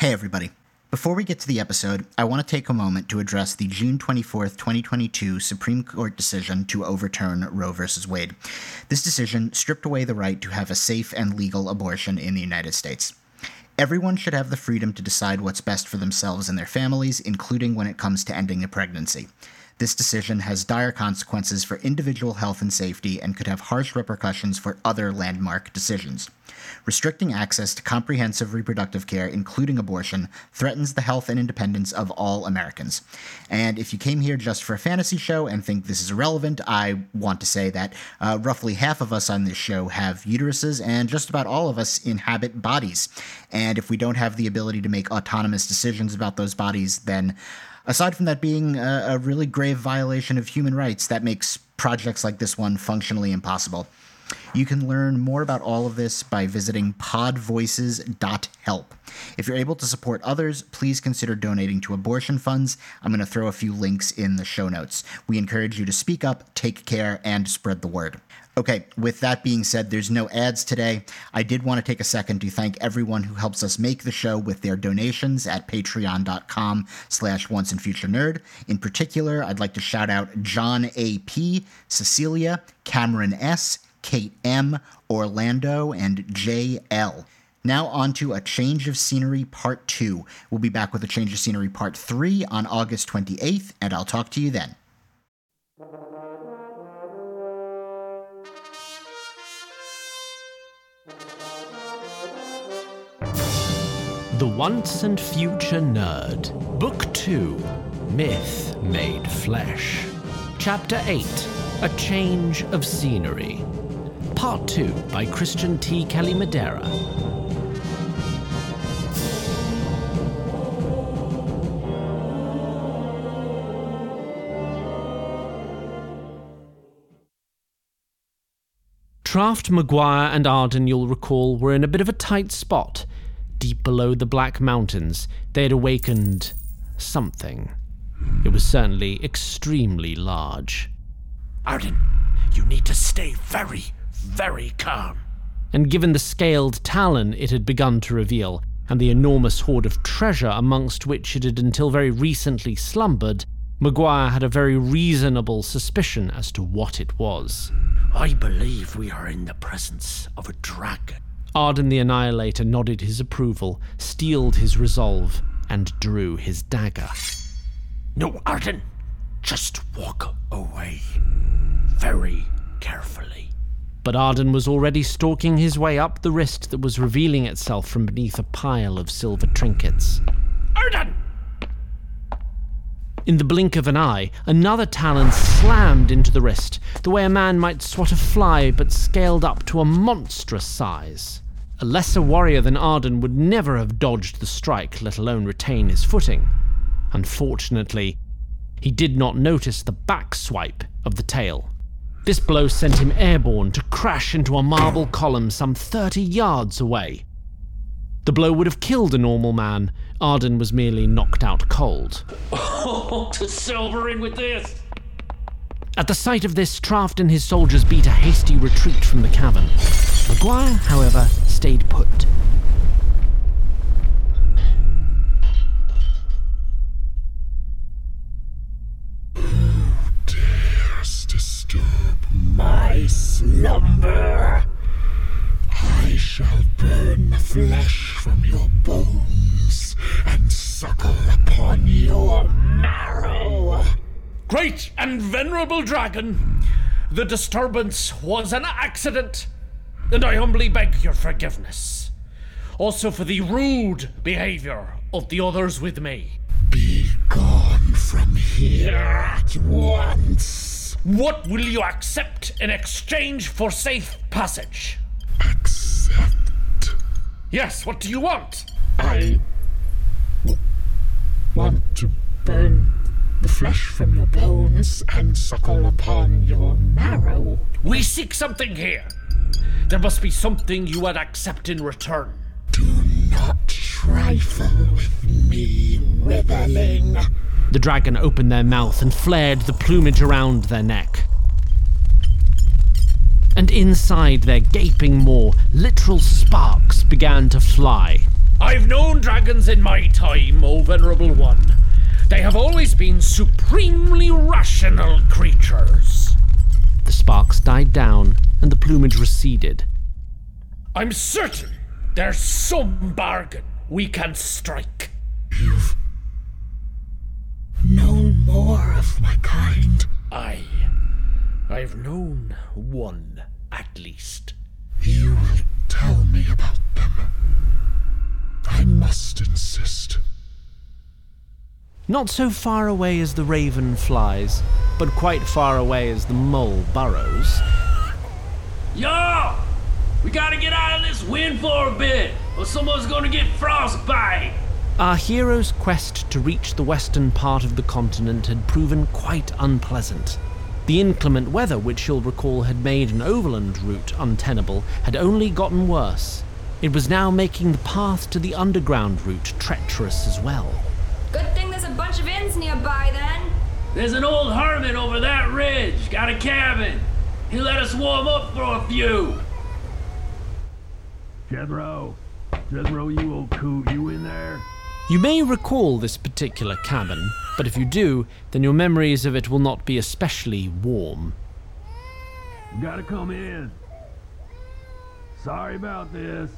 Hey, everybody. Before we get to the episode, I want to take a moment to address the June 24th, 2022 Supreme Court decision to overturn Roe v. Wade. This decision stripped away the right to have a safe and legal abortion in the United States. Everyone should have the freedom to decide what's best for themselves and their families, including when it comes to ending a pregnancy. This decision has dire consequences for individual health and safety and could have harsh repercussions for other landmark decisions. Restricting access to comprehensive reproductive care, including abortion, threatens the health and independence of all Americans. And if you came here just for a fantasy show and think this is irrelevant, I want to say that roughly half of us on this show have uteruses, and just about all of us inhabit bodies. And if we don't have the ability to make autonomous decisions about those bodies, then aside from that being a really grave violation of human rights, that makes projects like this one functionally impossible. You can learn more about all of this by visiting podvoices.help. If you're able to support others, please consider donating to abortion funds. I'm going to throw a few links in the show notes. We encourage you to speak up, take care, and spread the word. Okay, with that being said, there's no ads today. I did want to take a second to thank everyone who helps us make the show with their donations at patreon.com/onceandfuturenerd. In particular, I'd like to shout out John A.P., Cecilia, Cameron S., Kate M., Orlando, and J.L. Now on to A Change of Scenery Part 2. We'll be back with A Change of Scenery Part 3 on August 28th, and I'll talk to you then. The Once and Future Nerd, Book 2, Myth Made Flesh, Chapter 8, A Change of Scenery, Part 2 by Christian T. Kelley-Madera. Traft, Maguire, and Arden, you'll recall, were in a bit of a tight spot. Deep below the Black Mountains, they had awakened something. It was certainly extremely large. Arden, you need to stay very, very calm. And given the scaled talon it had begun to reveal, and the enormous hoard of treasure amongst which it had until very recently slumbered, Maguire had a very reasonable suspicion as to what it was. I believe we are in the presence of a dragon. Arden the Annihilator nodded his approval, steeled his resolve, and drew his dagger. No, Arden, just walk away. Very carefully. But Arden was already stalking his way up the wrist that was revealing itself from beneath a pile of silver trinkets. Arden! In the blink of an eye, another talon slammed into the wrist, the way a man might swat a fly but scaled up to a monstrous size. A lesser warrior than Arden would never have dodged the strike, let alone retain his footing. Unfortunately, he did not notice the back swipe of the tail. This blow sent him airborne to crash into a marble column some 30 yards away. The blow would have killed a normal man. Arden was merely knocked out cold. Oh, to silver in with this! At the sight of this, Traft and his soldiers beat a hasty retreat from the cavern. Maguire, however, stayed put. Who dares disturb my slumber? I shall burn the flesh from your bones and suckle upon your marrow. Great and venerable dragon, the disturbance was an accident, and I humbly beg your forgiveness. Also for the rude behavior of the others with me. Be gone from here at once. What will you accept in exchange for safe passage? Accept. Yes, what do you want? I want to burn the flesh from your bones and suckle upon your marrow. We seek something here. There must be something you would accept in return. Do not trifle with me, witherling. The dragon opened their mouth and flared the plumage around their neck. And inside their gaping maw, literal sparks began to fly. I've known dragons in my time, O Venerable One. They have always been supremely rational creatures. The sparks died down and the plumage receded. I'm certain there's some bargain we can strike. You've known more of my kind. Aye. I've known one, at least. You will tell me about them. I must insist. Not so far away as the raven flies, but quite far away as the mole burrows. Yo! We gotta get out of this wind for a bit, or someone's gonna get frostbite! Our hero's quest to reach the western part of the continent had proven quite unpleasant. The inclement weather, which you'll recall had made an overland route untenable, had only gotten worse. It was now making the path to the underground route treacherous as well. Good thing there's a bunch of inns nearby, then. There's an old hermit over that ridge, got a cabin. He let us warm up for a few. Jethro, you old coot, you in there? You may recall this particular cabin, but if you do, then your memories of it will not be especially warm. You gotta come in. Sorry about this.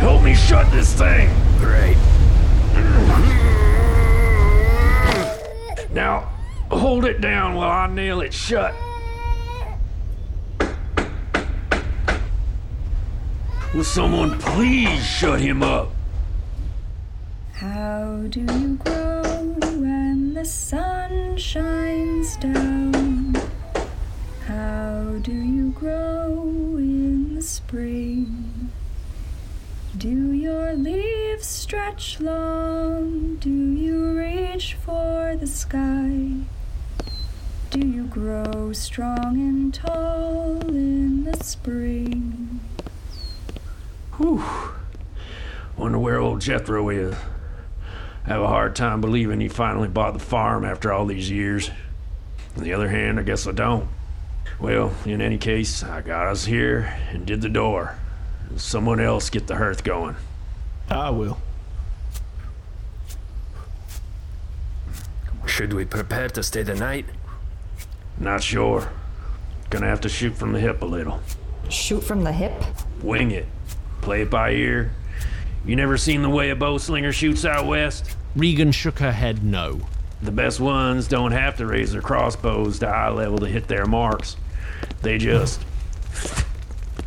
Help me shut this thing! Great. Now, hold it down while I nail it shut. Will someone please shut him up? How do you grow when the sun shines down? How do you grow in the spring? Do your leaves stretch long? Do you reach for the sky? Do you grow strong and tall in the spring? Whew. Wonder where old Jethro is. I have a hard time believing he finally bought the farm after all these years. On the other hand, I guess I don't. Well, in any case, I got us here and did the door. Someone else get the hearth going. I will. Should we prepare to stay the night? Not sure. Gonna have to shoot from the hip a little. Shoot from the hip? Wing it. Play it by ear. You never seen the way a bowslinger shoots out west? Regan shook her head no. The best ones don't have to raise their crossbows to eye level to hit their marks. They just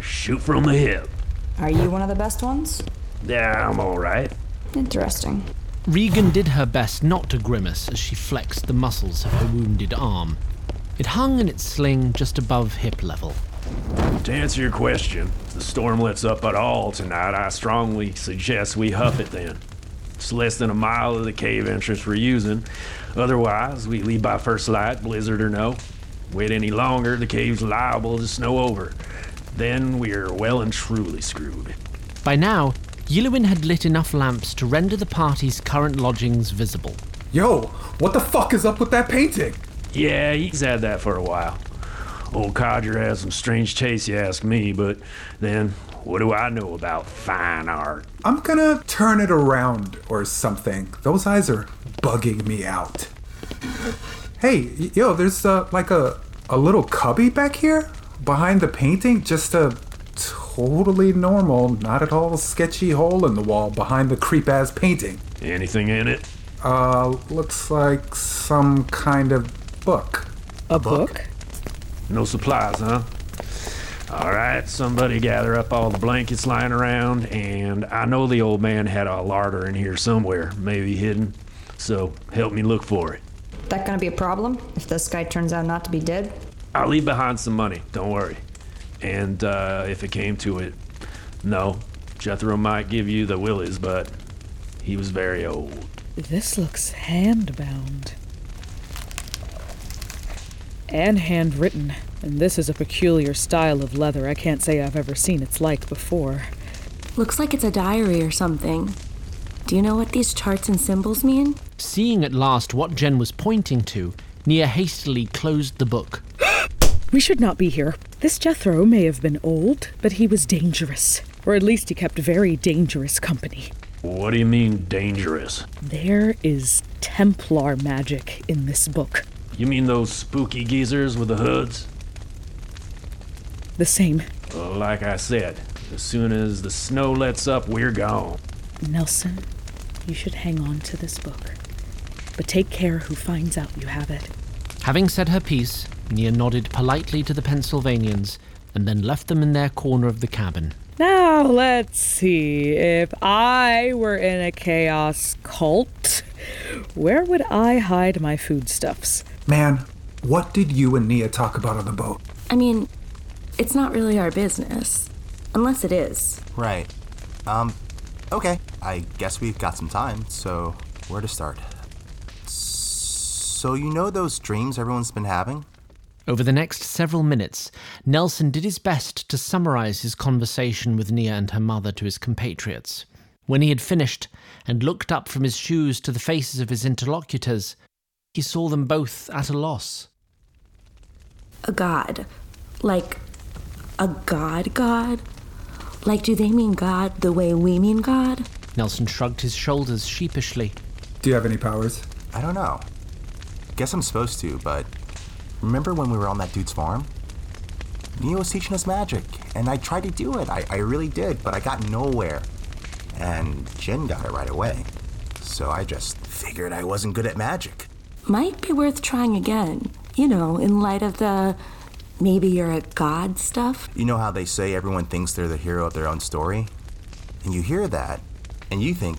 shoot from the hip. Are you one of the best ones? Yeah, I'm all right. Interesting. Regan did her best not to grimace as she flexed the muscles of her wounded arm. It hung in its sling just above hip level. To answer your question, if the storm lets up at all tonight, I strongly suggest we huff it then. It's less than a mile of the cave entrance we're using. Otherwise, we leave by first light, blizzard or no. Wait any longer, the cave's liable to snow over. Then we're well and truly screwed. By now, Yllowyyn had lit enough lamps to render the party's current lodgings visible. Yo, what the fuck is up with that painting? Yeah, he's had that for a while. Old codger has some strange tastes, you ask me, but then what do I know about fine art? I'm gonna turn it around or something. Those eyes are bugging me out. Hey, yo, there's like a little cubby back here behind the painting. Just a totally normal, not at all sketchy hole in the wall behind the creep-ass painting. Anything in it? Looks like some kind of book. A book? No supplies, huh? All right, somebody gather up all the blankets lying around, and I know the old man had a larder in here somewhere, maybe hidden, so help me look for it. That gonna be a problem if this guy turns out not to be dead? I'll leave behind some money, don't worry. And if it came to it, no, Jethro might give you the willies, but he was very old. This looks hand-bound. And handwritten, and this is a peculiar style of leather I can't say I've ever seen its like before. Looks like it's a diary or something. Do you know what these charts and symbols mean? Seeing at last what Jen was pointing to, Nia hastily closed the book. We should not be here. This Jethro may have been old, but he was dangerous. Or at least he kept very dangerous company. What do you mean, dangerous? There is Templar magic in this book. You mean those spooky geezers with the hoods? The same. Like I said, as soon as the snow lets up, we're gone. Nelson, you should hang on to this book. But take care who finds out you have it. Having said her piece, Nia nodded politely to the Pennsylvanians and then left them in their corner of the cabin. Now, let's see. If I were in a chaos cult, where would I hide my foodstuffs? Man, what did you and Nia talk about on the boat? I mean, it's not really our business. Unless it is. Right. Okay. I guess we've got some time, so where to start? So you know those dreams everyone's been having? Over the next several minutes, Nelson did his best to summarize his conversation with Nia and her mother to his compatriots. When he had finished and looked up from his shoes to the faces of his interlocutors, he saw them both at a loss. A god. Like, a god? Like, do they mean God the way we mean God? Nelson shrugged his shoulders sheepishly. Do you have any powers? I don't know. Guess I'm supposed to, but... Remember when we were on that dude's farm? Nia was teaching us magic, and I tried to do it. I really did, but I got nowhere. And Jin got it right away. So I just figured I wasn't good at magic. Might be worth trying again. You know, in light of the maybe you're a god stuff. You know how they say everyone thinks they're the hero of their own story? And you hear that, and you think,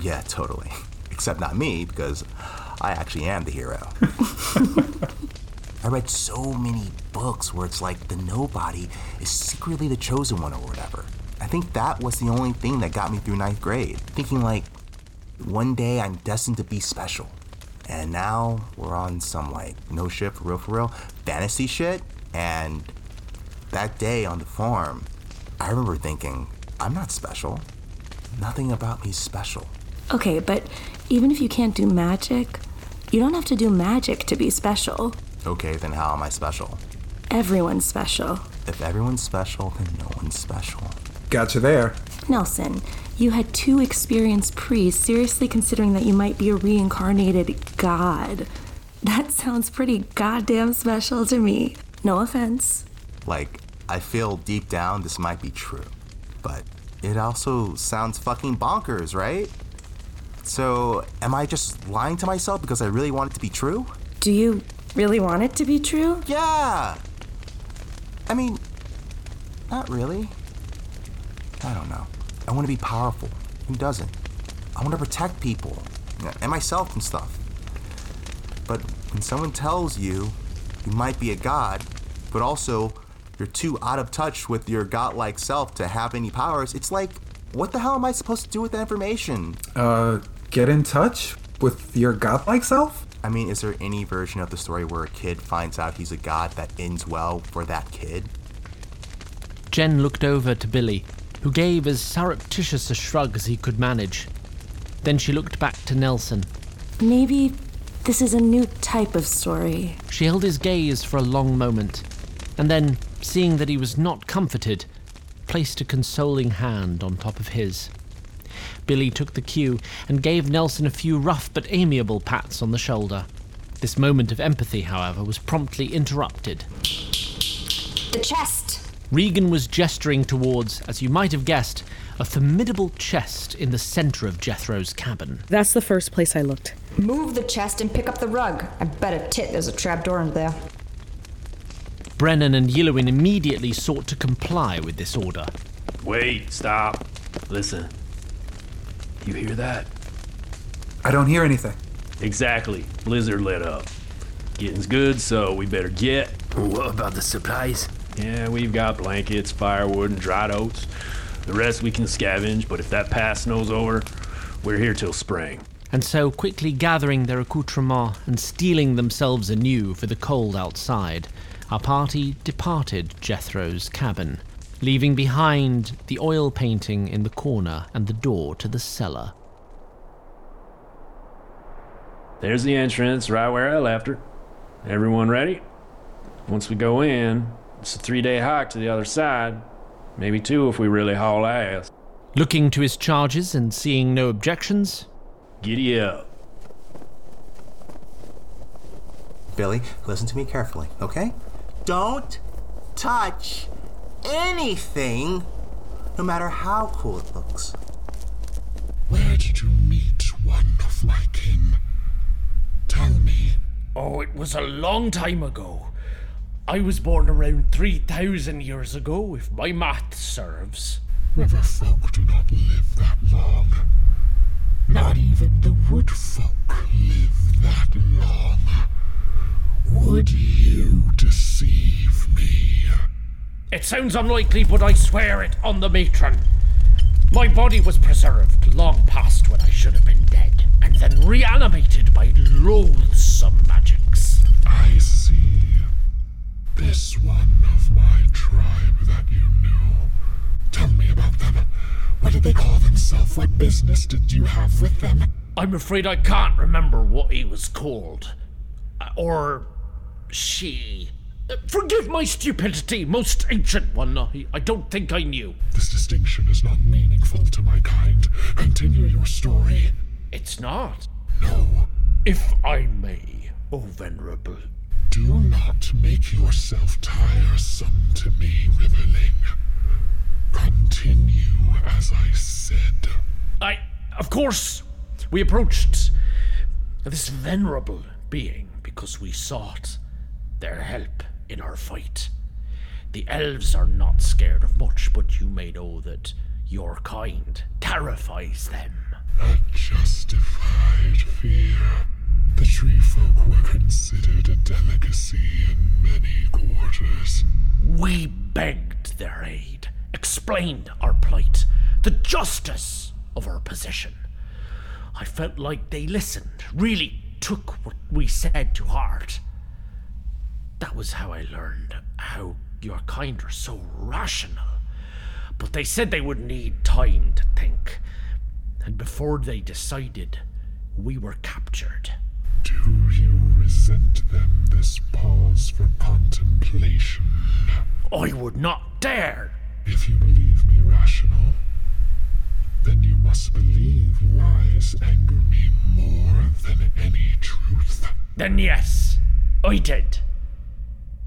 yeah, totally. Except not me, because I actually am the hero. I read so many books where it's like the nobody is secretly the chosen one or whatever. I think that was the only thing that got me through ninth grade. Thinking like, one day I'm destined to be special. And now we're on some like, no shit, for real, fantasy shit. And that day on the farm, I remember thinking, I'm not special. Nothing about me's special. Okay, but even if you can't do magic, you don't have to do magic to be special. Okay, then how am I special? Everyone's special. If everyone's special, then no one's special. Gotcha there. Nelson, you had two experienced priests seriously considering that you might be a reincarnated god. That sounds pretty goddamn special to me. No offense. Like, I feel deep down this might be true, but it also sounds fucking bonkers, right? So, am I just lying to myself because I really want it to be true? Do you... really want it to be true? Yeah! I mean, not really. I don't know. I want to be powerful. Who doesn't? I want to protect people. And myself and stuff. But when someone tells you, you might be a god, but also you're too out of touch with your godlike self to have any powers, it's like, what the hell am I supposed to do with that information? Get in touch with your godlike self? I mean, is there any version of the story where a kid finds out he's a god that ends well for that kid? Jen looked over to Billy, who gave as surreptitious a shrug as he could manage. Then she looked back to Nelson. Maybe this is a new type of story. She held his gaze for a long moment, and then, seeing that he was not comforted, placed a consoling hand on top of his. Billy took the cue and gave Nelson a few rough but amiable pats on the shoulder. This moment of empathy, however, was promptly interrupted. The chest! Regan was gesturing towards, as you might have guessed, a formidable chest in the center of Jethro's cabin. That's the first place I looked. Move the chest and pick up the rug. I bet a tit there's a trapdoor in there. Brennan and Yllowyyn immediately sought to comply with this order. Wait, stop. Listen. You hear that? I don't hear anything. Exactly. Blizzard lit up. Getting's good, so we better get. What about the supplies? Yeah, we've got blankets, firewood, and dried oats. The rest we can scavenge, but if that pass snows over, we're here till spring. And so, quickly gathering their accoutrements and steeling themselves anew for the cold outside, our party departed Jethro's cabin, leaving behind the oil painting in the corner and the door to the cellar. There's the entrance, right where I left her. Everyone ready? Once we go in, it's a 3-day hike to the other side. Maybe 2 if we really haul ass. Looking to his charges and seeing no objections. Giddy up. Billy, listen to me carefully, okay? Don't touch anything, no matter how cool it looks. Where did you meet one of my kin? Tell me. Oh, it was a long time ago. I was born around 3,000 years ago, if my math serves. River folk do not live that long. Not even the wood folk live that long. Would you deceive me? It sounds unlikely, but I swear it on the matron. My body was preserved long past when I should have been dead, and then reanimated by loathsome magics. I see. This one of my tribe that you knew. Tell me about them. What did they call themselves? What business did you have with them? I'm afraid I can't remember what he was called. Or... she. Forgive my stupidity, most ancient one. I don't think I knew. This distinction is not meaningful to my kind. Continue your story. It's not. No. If I may, O Venerable. Do not make yourself tiresome to me, Riverling. Continue as I said. Of course, we approached this Venerable being because we sought their help in our fight. The elves are not scared of much, but you may know that your kind terrifies them. A justified fear. The tree folk were considered a delicacy in many quarters. We begged their aid, explained our plight, the justice of our position. I felt like they listened, really took what we said to heart. That was how I learned how your kind are so rational. But they said they would need time to think. And before they decided, we were captured. Do you resent them this pause for contemplation? I would not dare! If you believe me rational, then you must believe lies anger me more than any truth. Then yes, I did.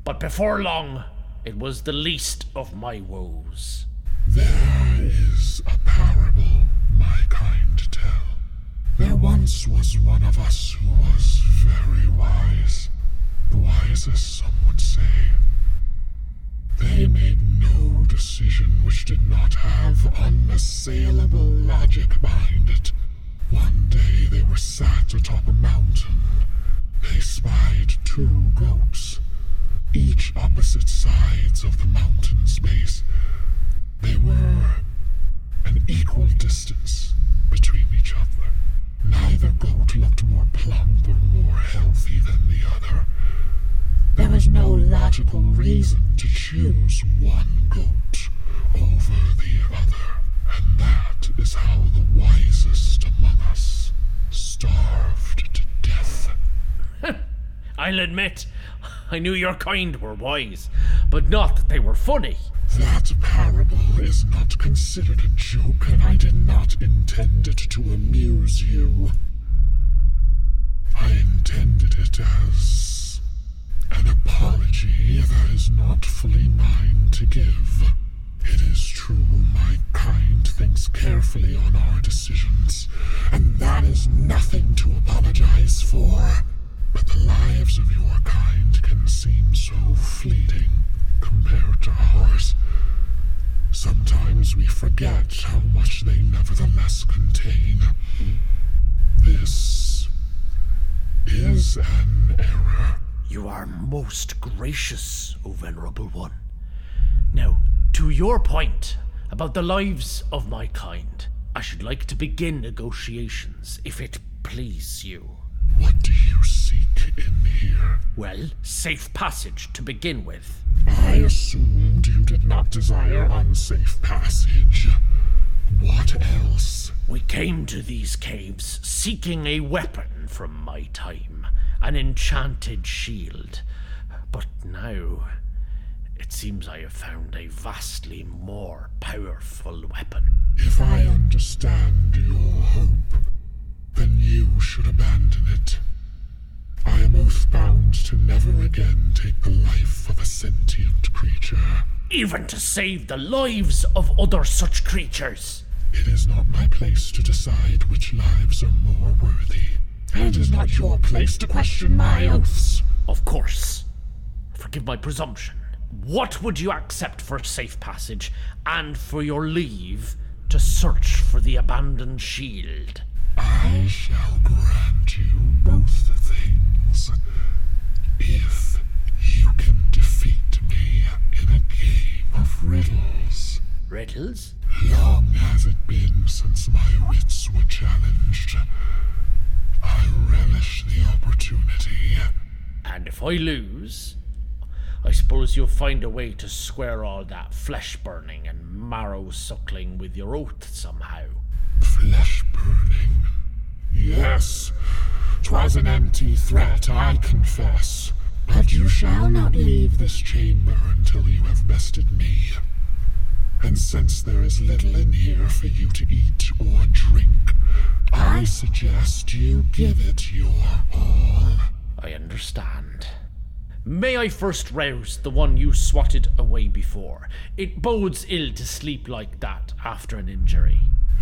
But before long, it was the least of my woes. There is a parable my kind tell. There once was one of us who was very wise. The wisest, some would say. They made no decision which did not have unassailable logic behind it. One day they were sat atop a mountain. They spied 2 goats, each opposite sides of the mountain's base. They were an equal distance between each other. Neither goat looked more plump or more healthy than the other. There was no logical reason to choose one goat over the other. And that is how the wisest among us starved to death. I'll admit, I knew your kind were wise, but not that they were funny. That parable is not considered a joke, and I did not intend it to amuse you. I intended it as an apology that is not fully mine to give. It is true my kind thinks carefully on our decisions, and that is nothing to apologize for. But the lives of your kind can seem so fleeting compared to ours. Sometimes we forget how much they nevertheless contain. This is an error. You are most gracious, O Venerable One. Now, to your point about the lives of my kind, I should like to begin negotiations, if it please you. What do you seek in here? Well, safe passage to begin with. I assumed you did not desire unsafe passage. What else? We came to these caves seeking a weapon from my time, an enchanted shield. But now, it seems I have found a vastly more powerful weapon. If I understand your hope, then you should abandon it. I am oathbound to never again take the life of a sentient creature. Even to save the lives of other such creatures. It is not my place to decide which lives are more worthy. And it is not your place to question my oaths. Of course. Forgive my presumption. What would you accept for safe passage and for your leave to search for the abandoned shield? I shall grant you both things if you can defeat me in a game of riddles. Riddles? Long has it been since my wits were challenged. I relish the opportunity. And if I lose, I suppose you'll find a way to square all that flesh-burning and marrow-suckling with your oath somehow. Flesh-burning? Yes, 'twas an empty threat, I confess. But you shall not leave this chamber until you have bested me. And since there is little in here for you to eat or drink, I suggest you give it your all. I understand. May I first rouse the one you swatted away before? It bodes ill to sleep like that after an injury.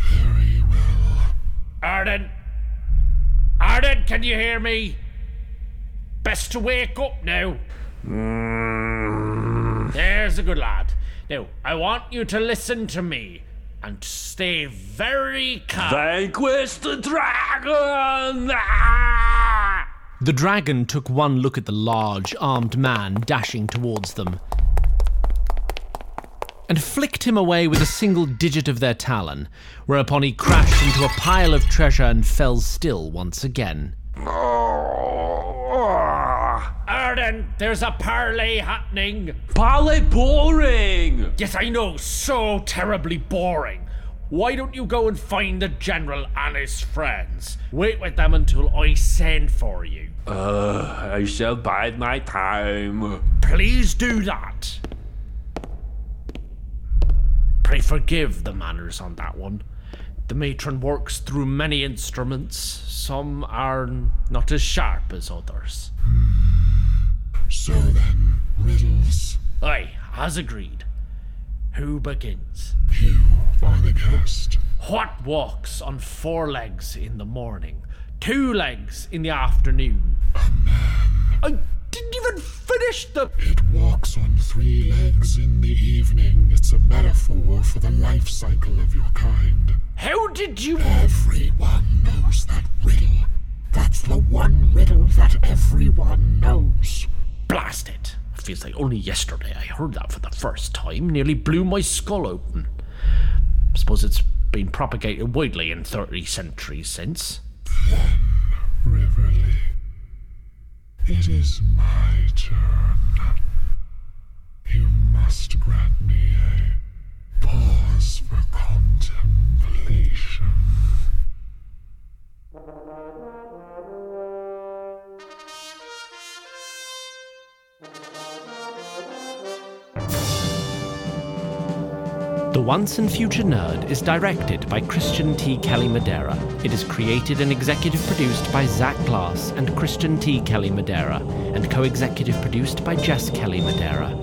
Very well. Arden! Arden, can you hear me? Best to wake up now. There's a good lad. Now, I want you to listen to me and stay very calm. Vanquish the dragon! Ah! The dragon took one look at the large, armed man dashing towards them and flicked him away with a single digit of their talon, whereupon he crashed into a pile of treasure and fell still once again. Arden, there's a parley happening. Parley boring! Yes, I know, so terribly boring. Why don't you go and find the general and his friends? Wait with them until I send for you. I shall bide my time. Please do that. Pray forgive the manners on that one. The matron works through many instruments. Some are not as sharp as others. So then, riddles. Aye, as agreed. Who begins? You are the guest. What walks on four legs in the morning, two legs in the afternoon? A man. I didn't even finish the... It walks on three legs in the evening. It's a metaphor for the life cycle of your kind. How did you... Everyone knows that riddle. That's the one riddle that everyone knows. Blast it. Feels like only yesterday I heard that for the first time. Nearly blew my skull open. I suppose it's been propagated widely in 30 centuries since. Then, Riverly, it is my turn. You must grant me a pause for contemplation. The Once and Future Nerd is directed by Christian T. Kelley-Madera. It is created and executive produced by Zach Glass and Christian T. Kelley-Madera, and co-executive produced by Jess Kelly Madeira.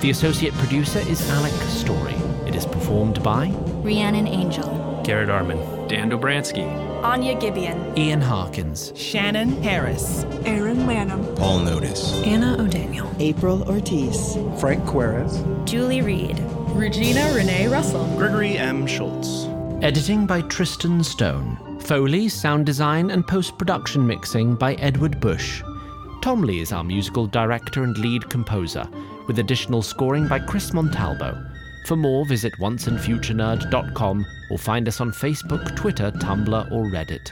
The associate producer is Alec Story. It is performed by Rhiannon Angel, Garrett Armyn, Dan Dobransky, Anya Gibian, Ian Harkins, Shannon Harris, Aaron Lanham, Paul Notice, Anna O'Daniel, April Ortiz, Frank Queris, Julie Reed, Regina Renee Russell, Gregory M. Schulz. Editing by Tristan Stone. Foley, sound design and post-production mixing by Edward Bush. Tom Lee is our musical director and lead composer, with additional scoring by Chris Montalbo. For more, visit onceandfuturenerd.com or find us on Facebook, Twitter, Tumblr or Reddit.